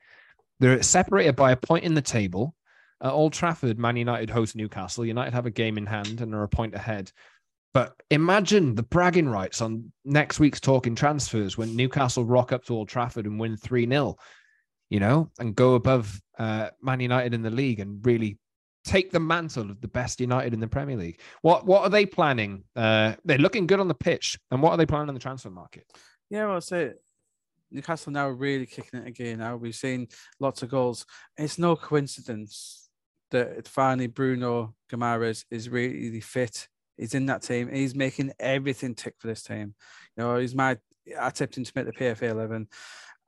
They're separated by a point in the table. At Old Trafford, Man United host Newcastle. United have a game in hand and are a point ahead. But imagine the bragging rights on next week's Talking Transfers when Newcastle rock up to Old Trafford and win three nil, you know, and go above uh, Man United in the league and really take the mantle of the best United in the Premier League. What what are they planning? Uh, they're looking good on the pitch. And what are they planning on the transfer market? Yeah, well, I'll say it. Newcastle now really kicking it again now. We've seen lots of goals. It's no coincidence that finally Bruno Guimaraes is really fit. He's in that team. He's making everything tick for this team. You know, he's my. I tipped him to make the P F A eleven.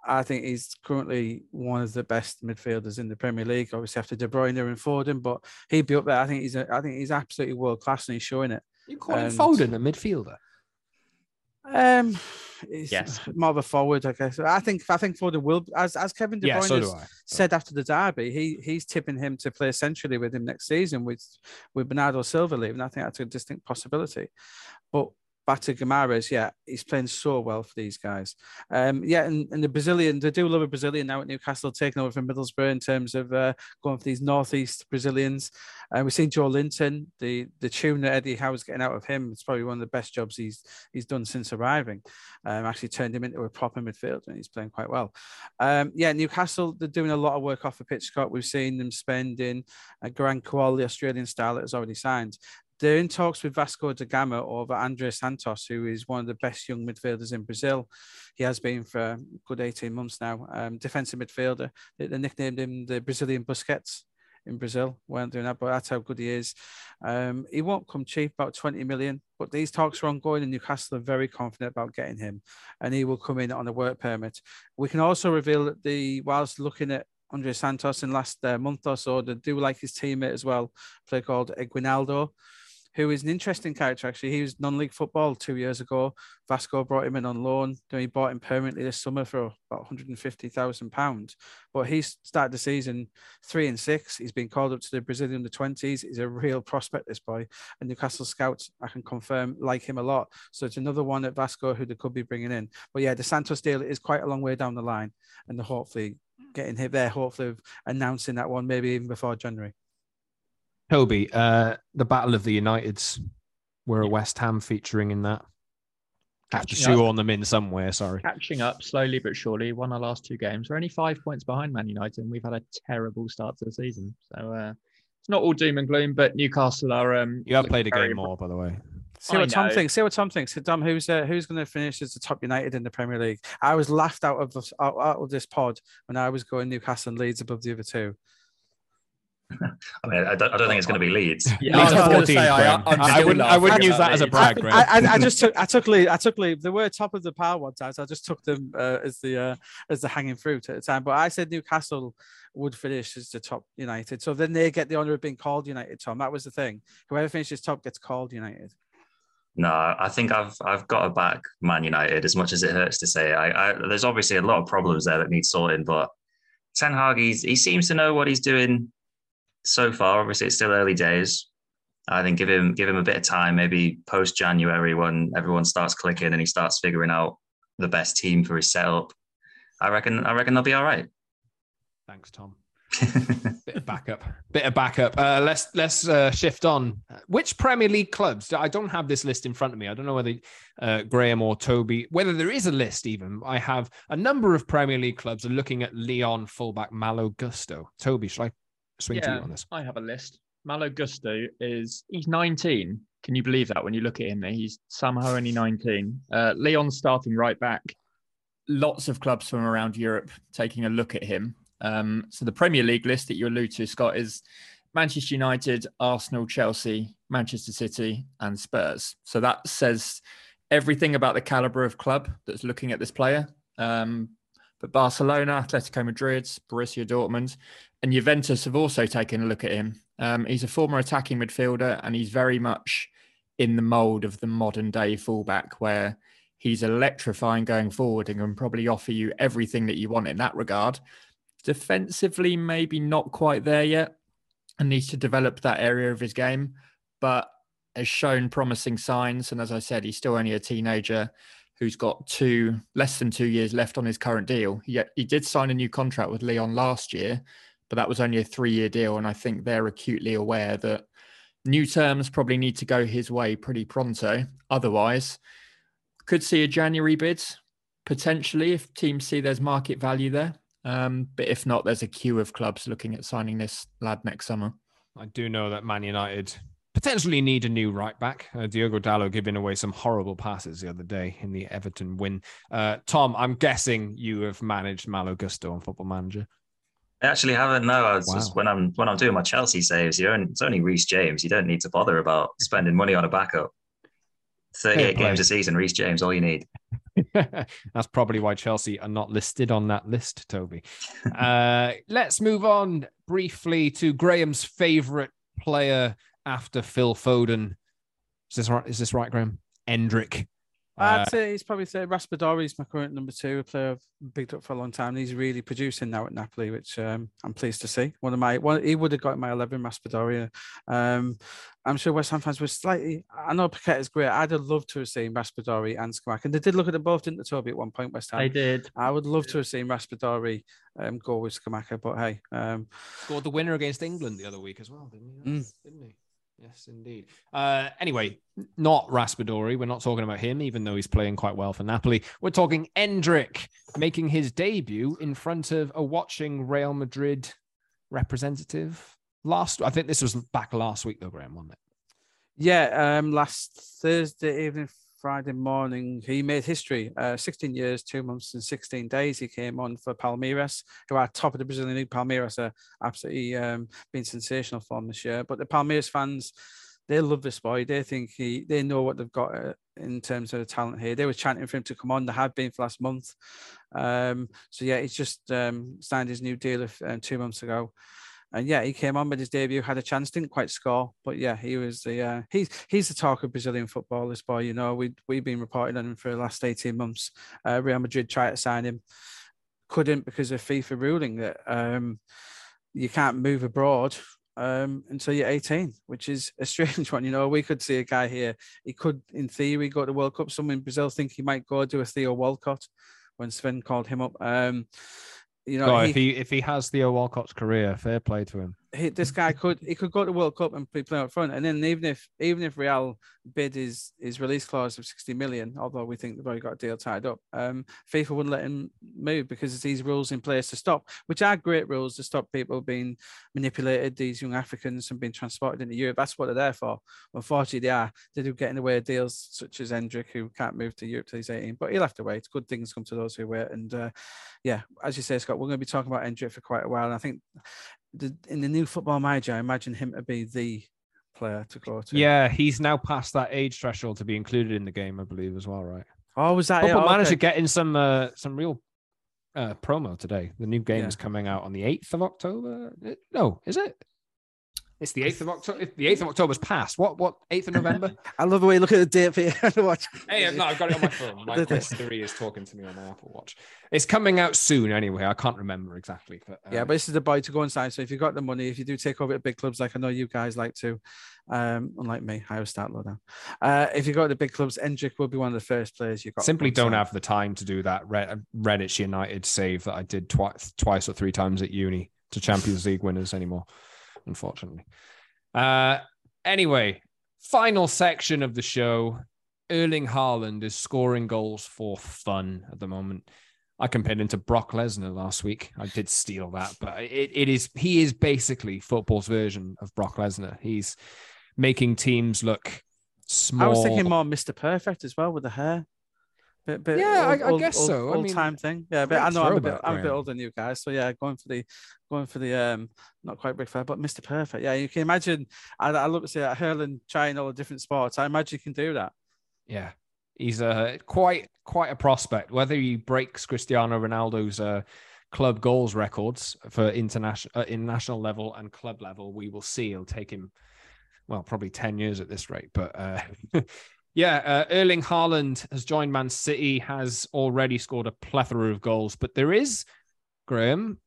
I think he's currently one of the best midfielders in the Premier League. Obviously, after De Bruyne and Foden, but he'd be up there. I think he's. A, I think he's absolutely world class, and he's showing it. You call him Foden a midfielder? Um, he's yes, more of a forward, I guess. I think. I think Foden will, as as Kevin De Bruyne yeah, so has said after the derby, he he's tipping him to play centrally with him next season with with Bernardo Silva leaving. I think that's a distinct possibility. But back to Guimaraes, yeah, he's playing so well for these guys. Um, yeah, and, and the Brazilian, they do love a Brazilian now at Newcastle, taking over from Middlesbrough in terms of uh, going for these northeast Brazilians. And uh, we've seen Joe Linton, the the tune that Eddie Howe's getting out of him. It's probably one of the best jobs he's he's done since arriving. Um, actually turned him into a proper midfielder, and he's playing quite well. Um, yeah, Newcastle, they're doing a lot of work off the pitch, Scott. We've seen them spending uh, Graham Potter, the Australian star that has already signed. They're in talks with Vasco da Gama over André Santos, who is one of the best young midfielders in Brazil. He has been for a good eighteen months now. Um, defensive midfielder. They, they nicknamed him the Brazilian Busquets in Brazil. Weren't doing that, but that's how good he is. Um, he won't come cheap, about twenty million. But these talks are ongoing, and Newcastle are very confident about getting him. And he will come in on a work permit. We can also reveal that the whilst looking at André Santos in last uh, month or so, they do like his teammate as well, a player called Aguinaldo, who is an interesting character, actually. He was non-league football two years ago. Vasco brought him in on loan. Then he bought him permanently this summer for about one hundred fifty thousand pounds. But he started the season three and six. He's been called up to the Brazilian under twenties. He's a real prospect, this boy. And Newcastle scouts, I can confirm, like him a lot. So it's another one at Vasco who they could be bringing in. But yeah, the Santos deal is quite a long way down the line. And they're hopefully getting hit there, hopefully announcing that one, maybe even before January. Toby, uh, the Battle of the Uniteds, we're a West Ham featuring in that. Have to shoehorn them in somewhere, sorry. Catching up slowly but surely, won our last two games. We're only five points behind Man United, and we've had a terrible start to the season. So uh, it's not all doom and gloom, but Newcastle are... Um, you have played a game more, by the way. See what Tom thinks. See what Tom thinks. Dom, who's uh, who's going to finish as the top United in the Premier League? I was laughed out of this, out, out of this pod when I was going Newcastle and Leeds above the other two. I mean, I don't, I don't think it's going to be Leeds. Yeah, Leeds I, fourteen, say, I, I, I wouldn't, I wouldn't use that Leeds as a brag. I, I, I just took, I took Leeds. I took Leeds. They were top of the pile one time, so I just took them uh, as the uh, as the hanging fruit at the time. But I said Newcastle would finish as the top United, so then they get the honour of being called United. Tom, that was the thing. Whoever finishes top gets called United. No, I think I've I've got to back Man United as much as it hurts to say. I, I there's obviously a lot of problems there that need sorting, but Ten Hag, he's, he seems to know what he's doing. So far, obviously, it's still early days. I think give him give him a bit of time, maybe post-January when everyone starts clicking and he starts figuring out the best team for his setup. I reckon I reckon they'll be all right. Thanks, Tom. Bit of backup. Bit of backup. Uh, let's let's uh, shift on. Which Premier League clubs? I don't have this list in front of me. I don't know whether uh, Graham or Toby, whether there is a list even. I have a number of Premier League clubs are looking at Leon fullback Malo Gusto. Toby, shall I swing yeah, to you on this? I have a list. Malo Gusto is he's nineteen. Can you believe that when you look at him? He's somehow only nineteen. Uh, Leon's starting right back. Lots of clubs from around Europe taking a look at him. Um, so the Premier League list that you allude to, Scott, is Manchester United, Arsenal, Chelsea, Manchester City, and Spurs. So that says everything about the calibre of club that's looking at this player. Um, but Barcelona, Atletico Madrid, Borussia Dortmund, and Juventus have also taken a look at him. Um, he's a former attacking midfielder, and he's very much in the mould of the modern-day fullback, where he's electrifying going forward and can probably offer you everything that you want in that regard. Defensively, maybe not quite there yet, and needs to develop that area of his game, but has shown promising signs. And as I said, he's still only a teenager who's got two less than two years left on his current deal. Yet he, he did sign a new contract with Lyon last year, but that was only a three-year deal, and I think they're acutely aware that new terms probably need to go his way pretty pronto. Otherwise, could see a January bid, potentially, if teams see there's market value there. Um, but if not, there's a queue of clubs looking at signing this lad next summer. I do know that Man United potentially need a new right back. Uh, Diogo Dalot giving away some horrible passes the other day in the Everton win. Uh, Tom, I'm guessing you have managed Malo Gusto on Football Manager. I actually haven't. No, I was wow. just, when I'm when I'm doing my Chelsea saves, you're in, it's only Reece James. You don't need to bother about spending money on a backup. thirty-eight games a season, Reece James, all you need. That's probably why Chelsea are not listed on that list, Toby. Uh, let's move on briefly to Graham's favourite player after Phil Foden. Is this right? Is this right, Graham? Endrick. Uh, I'd say he's probably say Raspadori is my current number two, a player I've picked up for a long time. He's really producing now at Napoli, which um, I'm pleased to see. One of my one, he would have got my eleven, Raspadori. Um, I'm sure West Ham fans were slightly. I know Paqueta's great. I'd have loved to have seen Raspadori and Scamacca, and they did look at them both, didn't they, Toby? At one point, West Ham. They did. I would love to have seen Raspadori um, go with Scamacca, but hey, um, scored the winner against England the other week as well, didn't he? Mm. Didn't he? Yes, indeed. Uh, anyway, not Raspadori. We're not talking about him, even though he's playing quite well for Napoli. We're talking Endrick making his debut in front of a watching Real Madrid representative. Last, I think this was back last week, though, Graham, wasn't it? Yeah, um, last Thursday evening, Friday morning, he made history. Uh, sixteen years, two months and sixteen days. He came on for Palmeiras, who are top of the Brazilian league. Palmeiras are absolutely um, been sensational for him this year. But the Palmeiras fans, they love this boy. They think he, they know what they've got uh, in terms of the talent here. They were chanting for him to come on. They had been for last month. Um, so yeah, he's just um, signed his new deal um, two months ago. And yeah, he came on with his debut, had a chance, didn't quite score, but yeah, he was the uh, he's he's the talk of Brazilian football. This boy, you know, we we've been reporting on him for the last eighteen months. Uh, Real Madrid tried to sign him, couldn't because of FIFA ruling that um, you can't move abroad um, until you're eighteen, which is a strange one. You know, we could see a guy here. He could, in theory, go to World Cup. Some in Brazil think he might go do a Theo Walcott when Sven called him up. Um, You know, oh, he, if he if he has Theo Walcott's career, fair play to him. he, this guy could he could go to World Cup and be playing up front. And then even if even if Real bid his his release clause of sixty million, although we think they've already got a deal tied up, um, FIFA wouldn't let him move because there's these rules in place to stop, which are great rules to stop people being manipulated, these young Africans, and being transported into Europe. That's what they're there for. Unfortunately, they are. They do get in the way of deals such as Endrick, who can't move to Europe till he's eighteen, but he'll have to wait. Good things come to those who wait. And uh, yeah, as you say, Scott, we're going to be talking about Endrick for quite a while. And I think the, in the new Football Manager, I imagine him to be the player to go to. Yeah, he's now past that age threshold to be included in the game, I believe, as well, right? Oh, was that Football it? Manager okay. Getting some uh, some real uh, promo today. The new game yeah. is coming out on the eighth of October. No, is it? It's the eighth of October. The eighth of October's passed. What? What? eighth of November? I love the way you look at the date for your watch. Hey, no, I've got it on my phone. My Quest three is talking to me on my Apple Watch. It's coming out soon anyway. I can't remember exactly. But, uh, yeah, but this is the buy to go inside. So if you've got the money, if you do take over at big clubs, like I know you guys like to, um, unlike me, I always start low down. Uh, if you've got the big clubs, Endrick will be one of the first players you've got. Simply don't have the time to do that Red- Redditch United save that I did twice, twice or three times at uni to Champions League winners anymore. Unfortunately. Uh, anyway, final section of the show. Erling Haaland is scoring goals for fun at the moment. I compared him to Brock Lesnar last week. I did steal that, but it, it is he is basically football's version of Brock Lesnar. He's making teams look small. I was thinking more Mister Perfect as well with the hair. But, but yeah, old, I, I old, guess so. Old, I mean, time thing. Yeah, but I know I'm a bit, I'm a bit older than you guys, so yeah, going for the, going for the um, not quite Big Fair, but Mister Perfect. Yeah, you can imagine. I, I look at that hurling, trying all the different sports. I imagine you can do that. Yeah, he's a quite quite a prospect. Whether he breaks Cristiano Ronaldo's uh, club goals records for international uh, in national level and club level, we will see. It'll take him, well, probably ten years at this rate, but. Uh, Yeah, uh, Erling Haaland has joined Man City, has already scored a plethora of goals, but there is, Graham,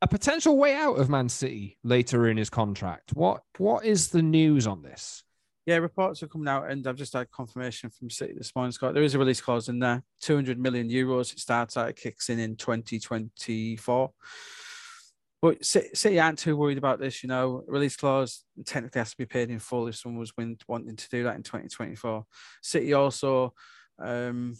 a potential way out of Man City later in his contract. What What is the news on this? Yeah, reports are coming out, and I've just had confirmation from City this morning, Scott. There is a release clause in there, two hundred million euros. It starts out, it kicks in in twenty twenty-four. But City aren't too worried about this, you know. Release clause technically has to be paid in full if someone was wanting to do that in twenty twenty-four. City also um,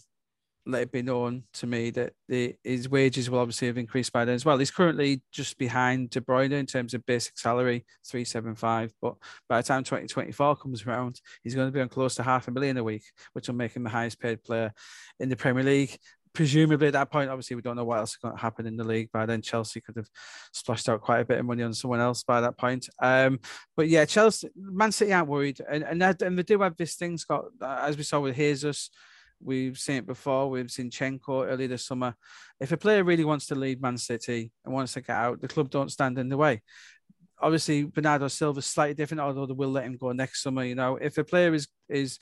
let it be known to me that the, his wages will obviously have increased by then as well. He's currently just behind De Bruyne in terms of basic salary, three seventy-five. But by the time twenty twenty-four comes around, he's going to be on close to half a million a week, which will make him the highest paid player in the Premier League. Presumably at that point, obviously, we don't know what else is going to happen in the league. By then, Chelsea could have splashed out quite a bit of money on someone else by that point. Um, but yeah, Chelsea, Man City aren't worried. And and, and they do have this thing, Scott, as we saw with Jesus. We've seen it before. We've seen Zinchenko earlier this summer. If a player really wants to leave Man City and wants to get out, the club don't stand in the way. Obviously, Bernardo Silva's slightly different, although they will let him go next summer. You know, if a player is is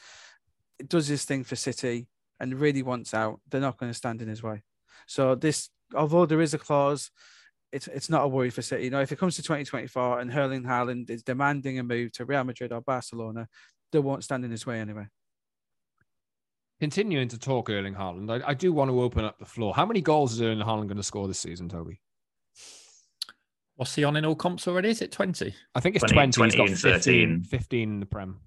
does his thing for City and really wants out, they're not going to stand in his way. So this, although there is a clause, it's it's not a worry for City. You know, if it comes to twenty twenty-four and Erling Haaland is demanding a move to Real Madrid or Barcelona, they won't stand in his way anyway. Continuing to talk Erling Haaland, I, I do want to open up the floor. How many goals is Erling Haaland going to score this season, Toby? What's he on in all comps already? Is it twenty? I think it's twenty. twenty, twenty He's got fifteen, fifteen in the Prem.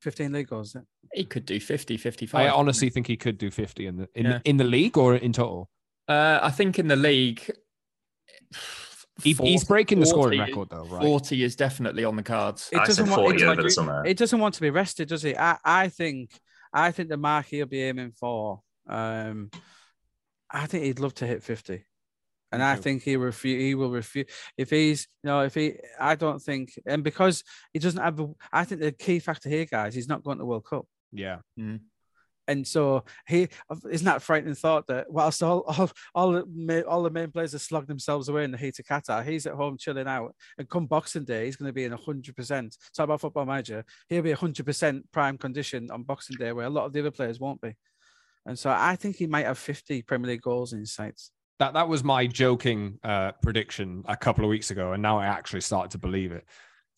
fifteen league goals. He could do fifty, fifty-five. I honestly think he could do fifty in the in, yeah. in the league or in total? Uh, I think in the league... He, forty, he's breaking the scoring forty, record though, right? forty is definitely on the cards. It I doesn't said want, forty it, over the summer. It doesn't want to be rested, does it? I, I think I think the mark he'll be aiming for, um, I think he'd love to hit fifty. And I think he refu- he will refuse if he's you know if he I don't think and because he doesn't have a, I think the key factor here, guys, he's not going to World Cup. Yeah. Mm-hmm. And so he isn't that frightening thought that whilst all all all the, all the main players are slogging themselves away in the heat of Qatar, he's at home chilling out, and come Boxing Day he's going to be in one hundred percent. Talk about Football Manager, he'll be one hundred percent prime condition on Boxing Day where a lot of the other players won't be. And so I think he might have fifty Premier League goals in his sights. That that was my joking uh, prediction a couple of weeks ago, and now I actually started to believe it,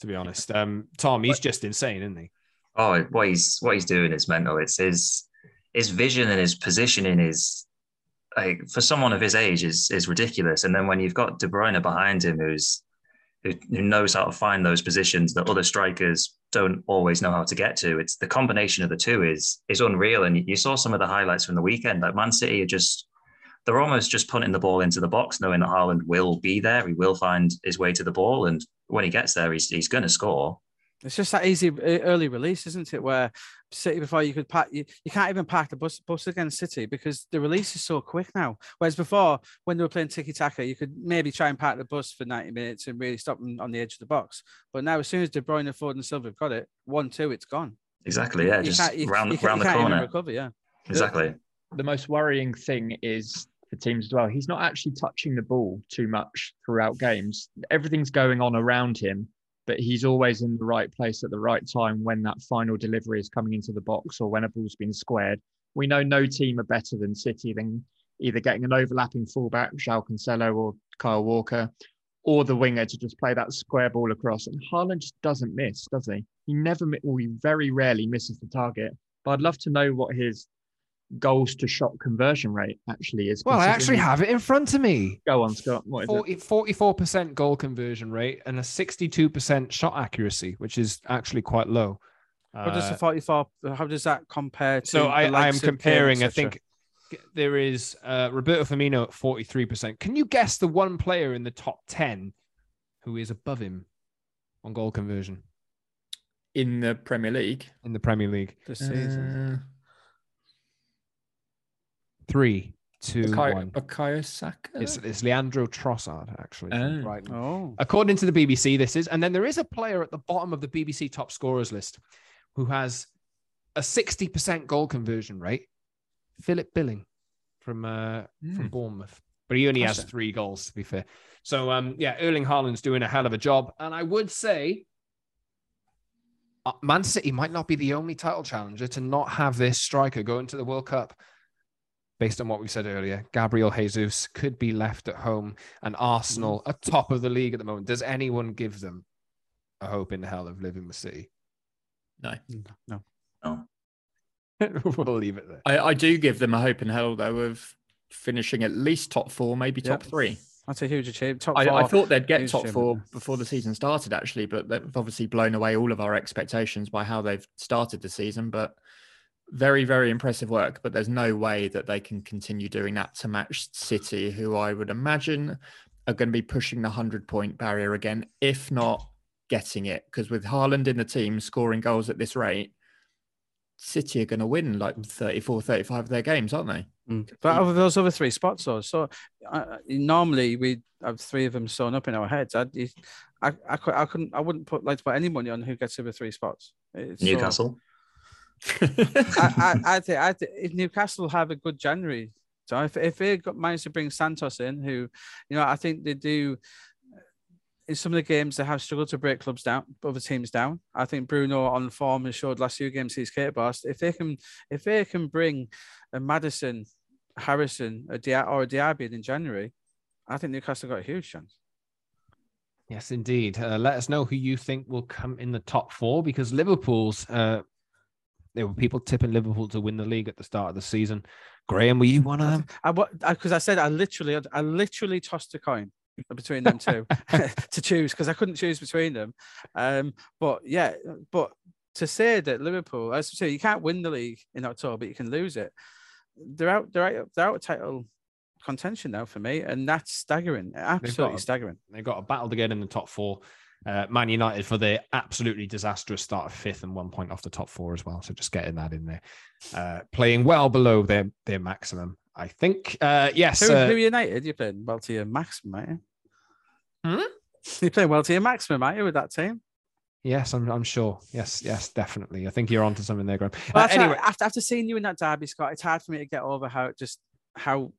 to be honest. Um, Tom, he's just insane, isn't he? Oh, what he's what he's doing is mental. It's his his vision and his positioning is, like, for someone of his age, is is ridiculous. And then when you've got De Bruyne behind him, who's who, who knows how to find those positions that other strikers don't always know how to get to. It's the combination of the two is is unreal. And you saw some of the highlights from the weekend. Like Man City are just, they're almost just punting the ball into the box, knowing that Haaland will be there. He will find his way to the ball. And when he gets there, he's he's going to score. It's just that easy early release, isn't it? Where City before you could pack, you, you can't even park the bus, bus against City because the release is so quick now. Whereas before, when they were playing tiki-taka, you could maybe try and park the bus for ninety minutes and really stop them on the edge of the box. But now, as soon as De Bruyne, Ford and Silva have got it, one, two, it's gone. Exactly, yeah. You just you, round, you round the corner. Recover, yeah. Exactly. The, the most worrying thing is the teams as well. He's not actually touching the ball too much throughout games. Everything's going on around him, but he's always in the right place at the right time when that final delivery is coming into the box or when a ball's been squared. We know no team are better than City than either getting an overlapping fullback, João Cancelo or Kyle Walker, or the winger to just play that square ball across. And Haaland just doesn't miss, does he? He never, or he very rarely misses the target. But I'd love to know what his goals to shot conversion rate actually is. Well, I actually have it in front of me. Go on, Scott. What is forty, it? forty-four percent goal conversion rate and a sixty-two percent shot accuracy, which is actually quite low. How uh, does the forty-four, how does that compare to? So I, I am comparing, I think there is uh, Roberto Firmino at forty-three percent. Can you guess the one player in the top ten who is above him on goal conversion? In the Premier League? In the Premier League. This season. Uh... Three, two, Bakayo, one. Bakayo Saka? It's, it's Leandro Trossard, actually. Oh. Right. Oh. According to the B B C, this is. And then there is a player at the bottom of the B B C top scorers list who has a sixty percent goal conversion rate, Philip Billing from uh, mm. from Bournemouth. But he only That's has it. three goals, to be fair. So, um, yeah, Erling Haaland's doing a hell of a job. And I would say uh, Man City might not be the only title challenger to not have this striker go into the World Cup. Based on what we said earlier, Gabriel Jesus could be left at home and Arsenal are top of the league at the moment. Does anyone give them a hope in the hell of living with City? No. No. No. We'll leave it there. I, I do give them a hope in hell, though, of finishing at least top four, maybe yep. top three. That's a huge achievement. Top I, four. I thought they'd get huge top achievement. four before the season started, actually, but they've obviously blown away all of our expectations by how they've started the season, but... Very, very impressive work, but there's no way that they can continue doing that to match City, who I would imagine are going to be pushing the one hundred point barrier again, if not getting it. Because with Haaland in the team scoring goals at this rate, City are going to win like thirty-four, thirty-five of their games, aren't they? Mm. But over those other three spots, though, so uh, normally we have three of them sewn up in our heads. I'd, I, I, I couldn't, I wouldn't put like to put any money on who gets over three spots. It's Newcastle. So, I, I, I think I think if Newcastle have a good January, so if if they manage to bring Santos in, who, you know, I think they do. In some of the games, they have struggled to break clubs down, other teams down. I think Bruno on form has showed last few games he's capable. If they can, if they can bring a Maddison, Harrison, a Di- or a Diaby in January, I think Newcastle got a huge chance. Yes, indeed. Uh, let us know who you think will come in the top four, because Liverpool's. Uh... There were people tipping Liverpool to win the league at the start of the season. Graham, were you one of them? Because I, I, I said I literally, I literally tossed a coin between them two to choose, because I couldn't choose between them. Um, but yeah, but to say that Liverpool, as so you can't win the league in October, but you can lose it. They're out. They're out. They're out of title contention now for me, and that's staggering. Absolutely they've a, staggering. They've got a battle to get in the top four. Uh, Man United for their absolutely disastrous start of fifth and one point off the top four as well. So just getting that in there. Uh, playing well below their, their maximum, I think. Uh, yes. Who, uh, who United? You're playing well to your maximum, aren't you? Hmm? You're playing well to your maximum, aren't you, with that team? Yes, I'm I'm sure. Yes, yes, definitely. I think you're onto something there, Graham. Well, uh, anyway. after, after seeing you in that derby, Scott, it's hard for me to get over how just how...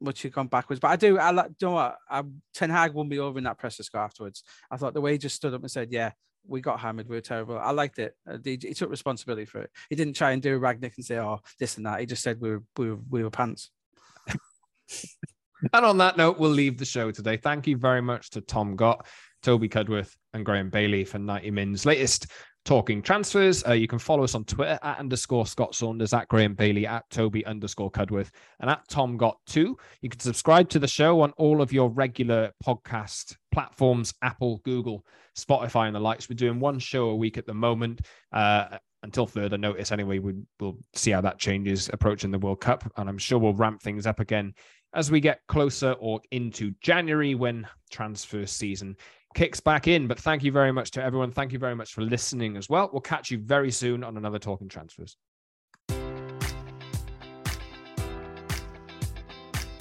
much you've gone backwards, but I do. I like, you know what? I, Ten Hag won me over in that presser afterwards. I thought the way he just stood up and said, "Yeah, we got hammered. We were terrible." I liked it. He, he took responsibility for it. He didn't try and do a Ragnick and say, "Oh, this and that." He just said, "We were, we were, we were pants." And on that note, we'll leave the show today. Thank you very much to Tom Gott, Toby Cudworth, and Graham Bailey for ninety Min's latest talking transfers. Uh, you can follow us on Twitter at underscore Scott Saunders, at Graham Bailey, at Toby underscore Cudworth, and at Tom Gott too. You can subscribe to the show on all of your regular podcast platforms, Apple, Google, Spotify, and the likes. We're doing one show a week at the moment. Uh, until further notice anyway, we, we'll see how that changes approaching the World Cup. And I'm sure we'll ramp things up again as we get closer or into January when transfer season kicks back in. But thank you very much to everyone. Thank you very much for listening as well. We'll catch you very soon on another Talking Transfers.